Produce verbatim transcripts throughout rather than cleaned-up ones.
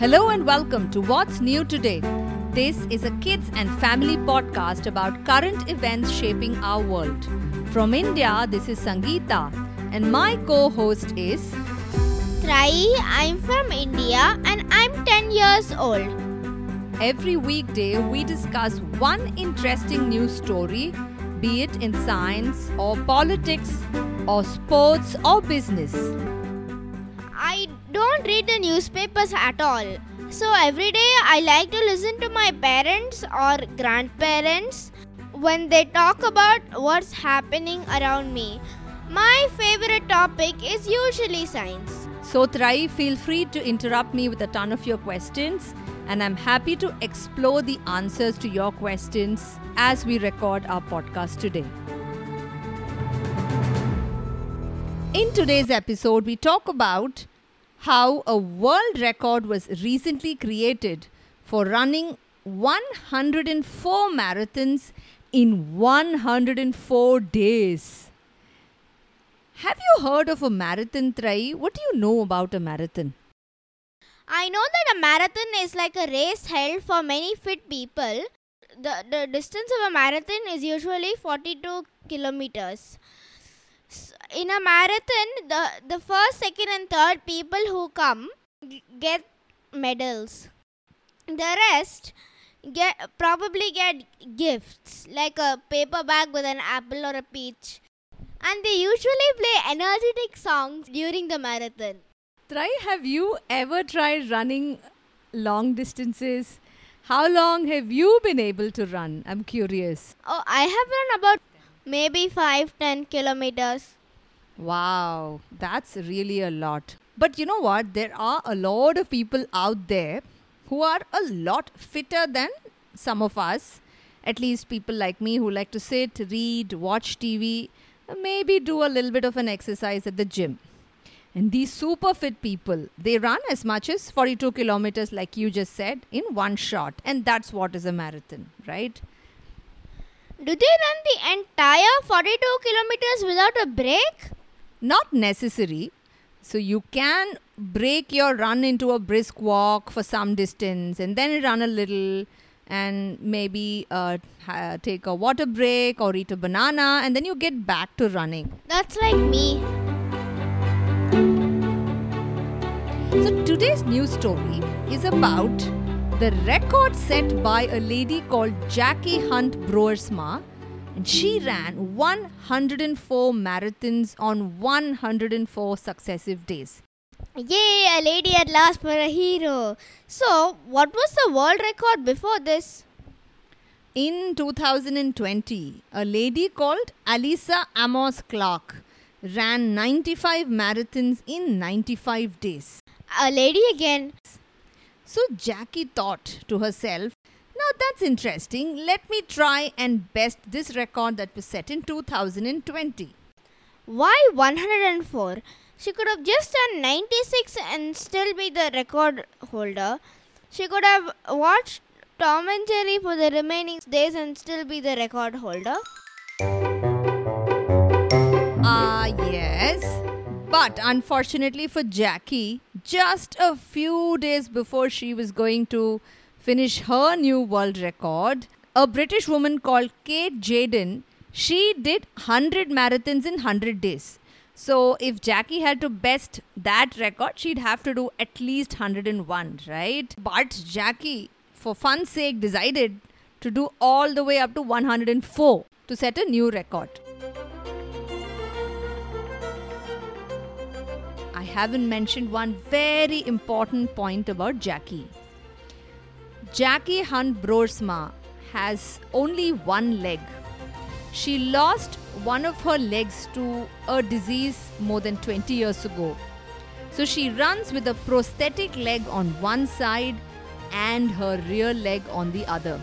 Hello and welcome to What's New Today. This is a kids and family podcast about current events shaping our world. From India, this is Sangeeta and my co-host is... Trai, I'm from India and I'm ten years old. Every weekday, we discuss one interesting news story, be it in science or politics or sports or business. I don't read the newspapers at all. So every day I like to listen to my parents or grandparents when they talk about what's happening around me. My favorite topic is usually science. So Trai, feel free to interrupt me with a ton of your questions, and I'm happy to explore the answers to your questions as we record our podcast today. In today's episode, we talk about how a world record was recently created for running one hundred four marathons in one hundred four days. Have you heard of a marathon, Trai? What do you know about a marathon? I know that a marathon is like a race held for many fit people. The, the distance of a marathon is usually forty-two kilometers. In a marathon, the, the first, second and third people who come get medals. The rest get probably get gifts like a paper bag with an apple or a peach. And they usually play energetic songs during the marathon. Try, have you ever tried running long distances? How long have you been able to run? I'm curious. Oh, I have run about maybe five to ten kilometers. Wow, that's really a lot. But you know what? There are a lot of people out there who are a lot fitter than some of us. At least people like me who like to sit, read, watch T V, maybe do a little bit of an exercise at the gym. And these super fit people, they run as much as forty-two kilometers like you just said in one shot. And that's what is a marathon, right? Do they run the entire forty-two kilometers without a break? Not necessary. So you can break your run into a brisk walk for some distance and then run a little and maybe uh, ha- take a water break or eat a banana and then you get back to running. That's like me. So today's news story is about the record set by a lady called Jackie Hunt Broersma, and she ran one hundred four marathons on one hundred four successive days. Yay, a lady at last for a hero. So, what was the world record before this? In two thousand twenty, a lady called Alyssa Amos Clark ran ninety-five marathons in ninety-five days. A lady again. So Jackie thought to herself, now that's interesting, let me try and best this record that was set in two thousand twenty. Why one hundred four? She could have just done ninety-six and still be the record holder. She could have watched Tom and Jerry for the remaining days and still be the record holder. Ah, yes. But unfortunately for Jackie, just a few days before she was going to finish her new world record, a British woman called Kate Jayden, she did one hundred marathons in one hundred days. So if Jackie had to best that record, she'd have to do at least one hundred one, right? But Jackie, for fun's sake, decided to do all the way up to one hundred four to set a new record. I haven't mentioned one very important point about Jackie. Jackie Hunt Broersma has only one leg. She lost one of her legs to a disease more than twenty years ago. So she runs with a prosthetic leg on one side and her real leg on the other.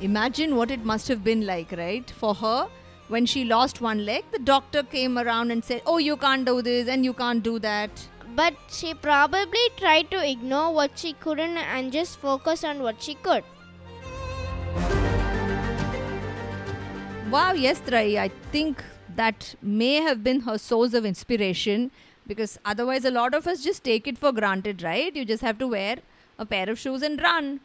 Imagine what it must have been like, right? For her, when she lost one leg, the doctor came around and said, oh, you can't do this and you can't do that. But she probably tried to ignore what she couldn't and just focus on what she could. Wow, yes, Trai, I think that may have been her source of inspiration Because otherwise a lot of us just take it for granted, right? You just have to wear a pair of shoes and run.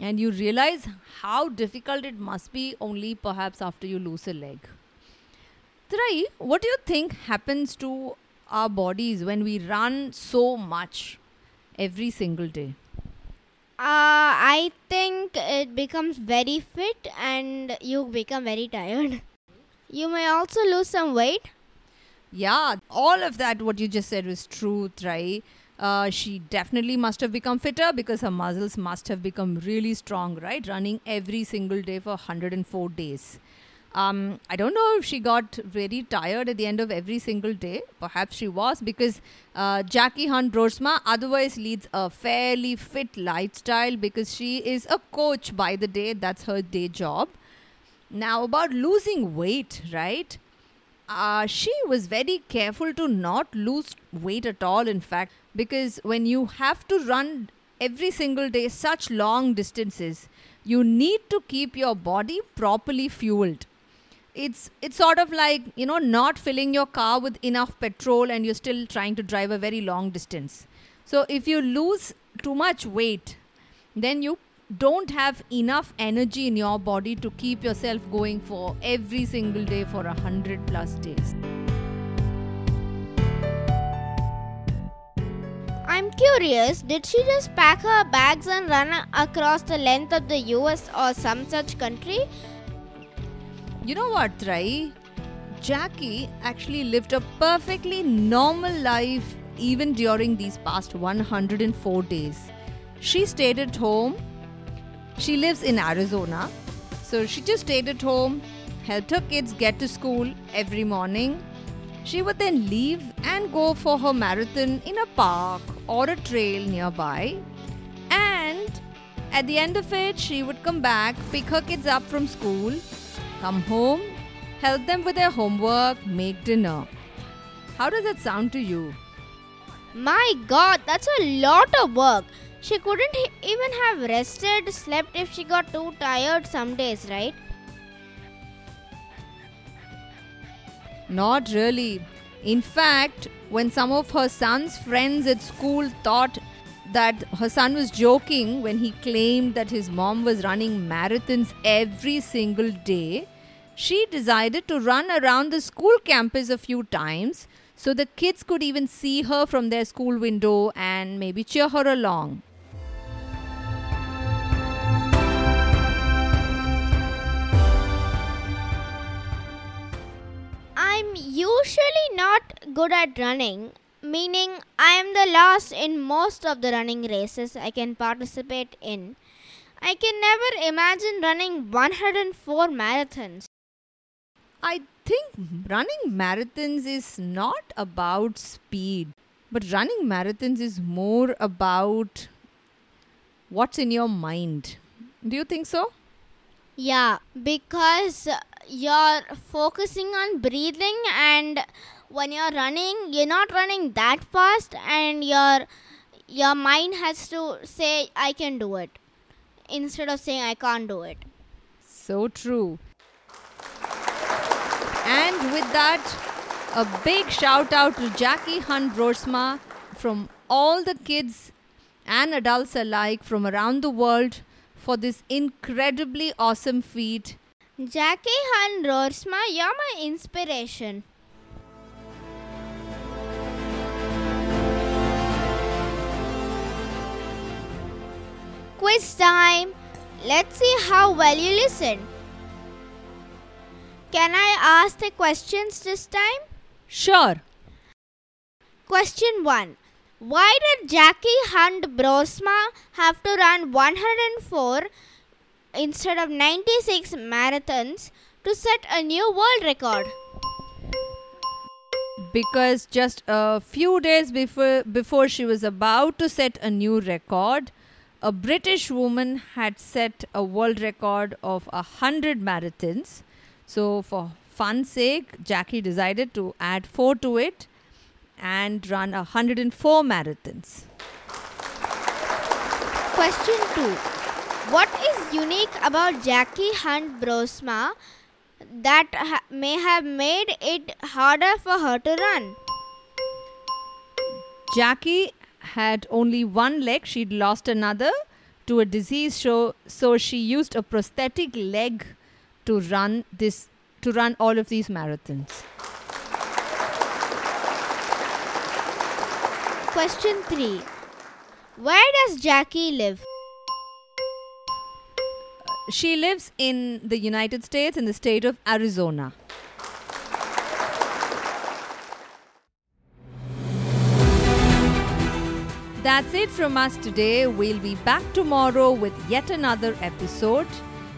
And you realize how difficult it must be only perhaps after you lose a leg. Try, what do you think happens to our bodies when we run so much every single day? Uh, I think it becomes very fit and you become very tired. You may also lose some weight. Yeah, all of that what you just said was true, Trai. Uh, she definitely must have become fitter because her muscles must have become really strong, right? Running every single day for one hundred four days. Um, I don't know if she got very tired at the end of every single day. Perhaps she was, because uh, Jackie Hunt Broersma otherwise leads a fairly fit lifestyle because she is a coach by the day. That's her day job. Now about losing weight, right? Uh, she was very careful to not lose weight at all, in fact, because when you have to run every single day such long distances, you need to keep your body properly fueled. It's it's sort of like, you know, not filling your car with enough petrol and you're still trying to drive a very long distance. So if you lose too much weight, then you don't have enough energy in your body to keep yourself going for every single day for one hundred plus days. I'm curious, did she just pack her bags and run across the length of the U S or some such country? You know what, Trai? Jackie actually lived a perfectly normal life even during these past one hundred four days. She stayed at home. She lives in Arizona. So she just stayed at home, helped her kids get to school every morning. She would then leave and go for her marathon in a park or a trail nearby. And at the end of it, she would come back, pick her kids up from school, come home, help them with their homework, make dinner. How does that sound to you? My God, that's a lot of work. She couldn't even have rested, slept if she got too tired some days, right? Not really. In fact, when some of her son's friends at school thought that her son was joking when he claimed that his mom was running marathons every single day, she decided to run around the school campus a few times so the kids could even see her from their school window and maybe cheer her along. I'm usually not good at running, meaning I am the last in most of the running races I can participate in. I can never imagine running one hundred four marathons. I think running marathons is not about speed, but running marathons is more about what's in your mind. Do you think so? Yeah, because you're focusing on breathing, and when you're running, you're not running that fast, and your your mind has to say, I can do it, instead of saying, I can't do it. So true. And with that, a big shout out to Jackie Hunt Broersma from all the kids and adults alike from around the world for this incredibly awesome feat. Jackie Hunt Broersma, you're my inspiration. Quiz time. Let's see how well you listen. Can I ask the questions this time? Sure. Question one. Why did Jackie Hunt Broersma have to run one hundred four instead of ninety-six marathons to set a new world record? Because just a few days before before she was about to set a new record, a British woman had set a world record of one hundred marathons. So for fun's sake, Jackie decided to add four to it and run one hundred four marathons. Question two. What is unique about Jackie Hunt Broersma that ha- may have made it harder for her to run? Jackie had only one leg. She'd lost another to a disease, show, so she used a prosthetic leg to run this, to run all of these marathons. Question three. Where does Jackie live? She lives in the United States, in the state of Arizona. That's it from us today. We'll be back tomorrow with yet another episode.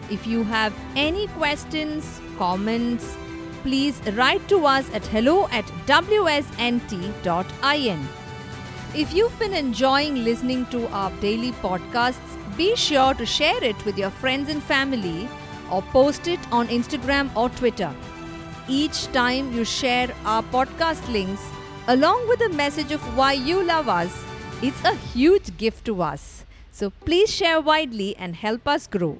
If you have any questions, comments, please write to us at hello at w s n t dot i n. If you've been enjoying listening to our daily podcasts, be sure to share it with your friends and family or post it on Instagram or Twitter. Each time you share our podcast links, along with a message of why you love us, it's a huge gift to us. So please share widely and help us grow.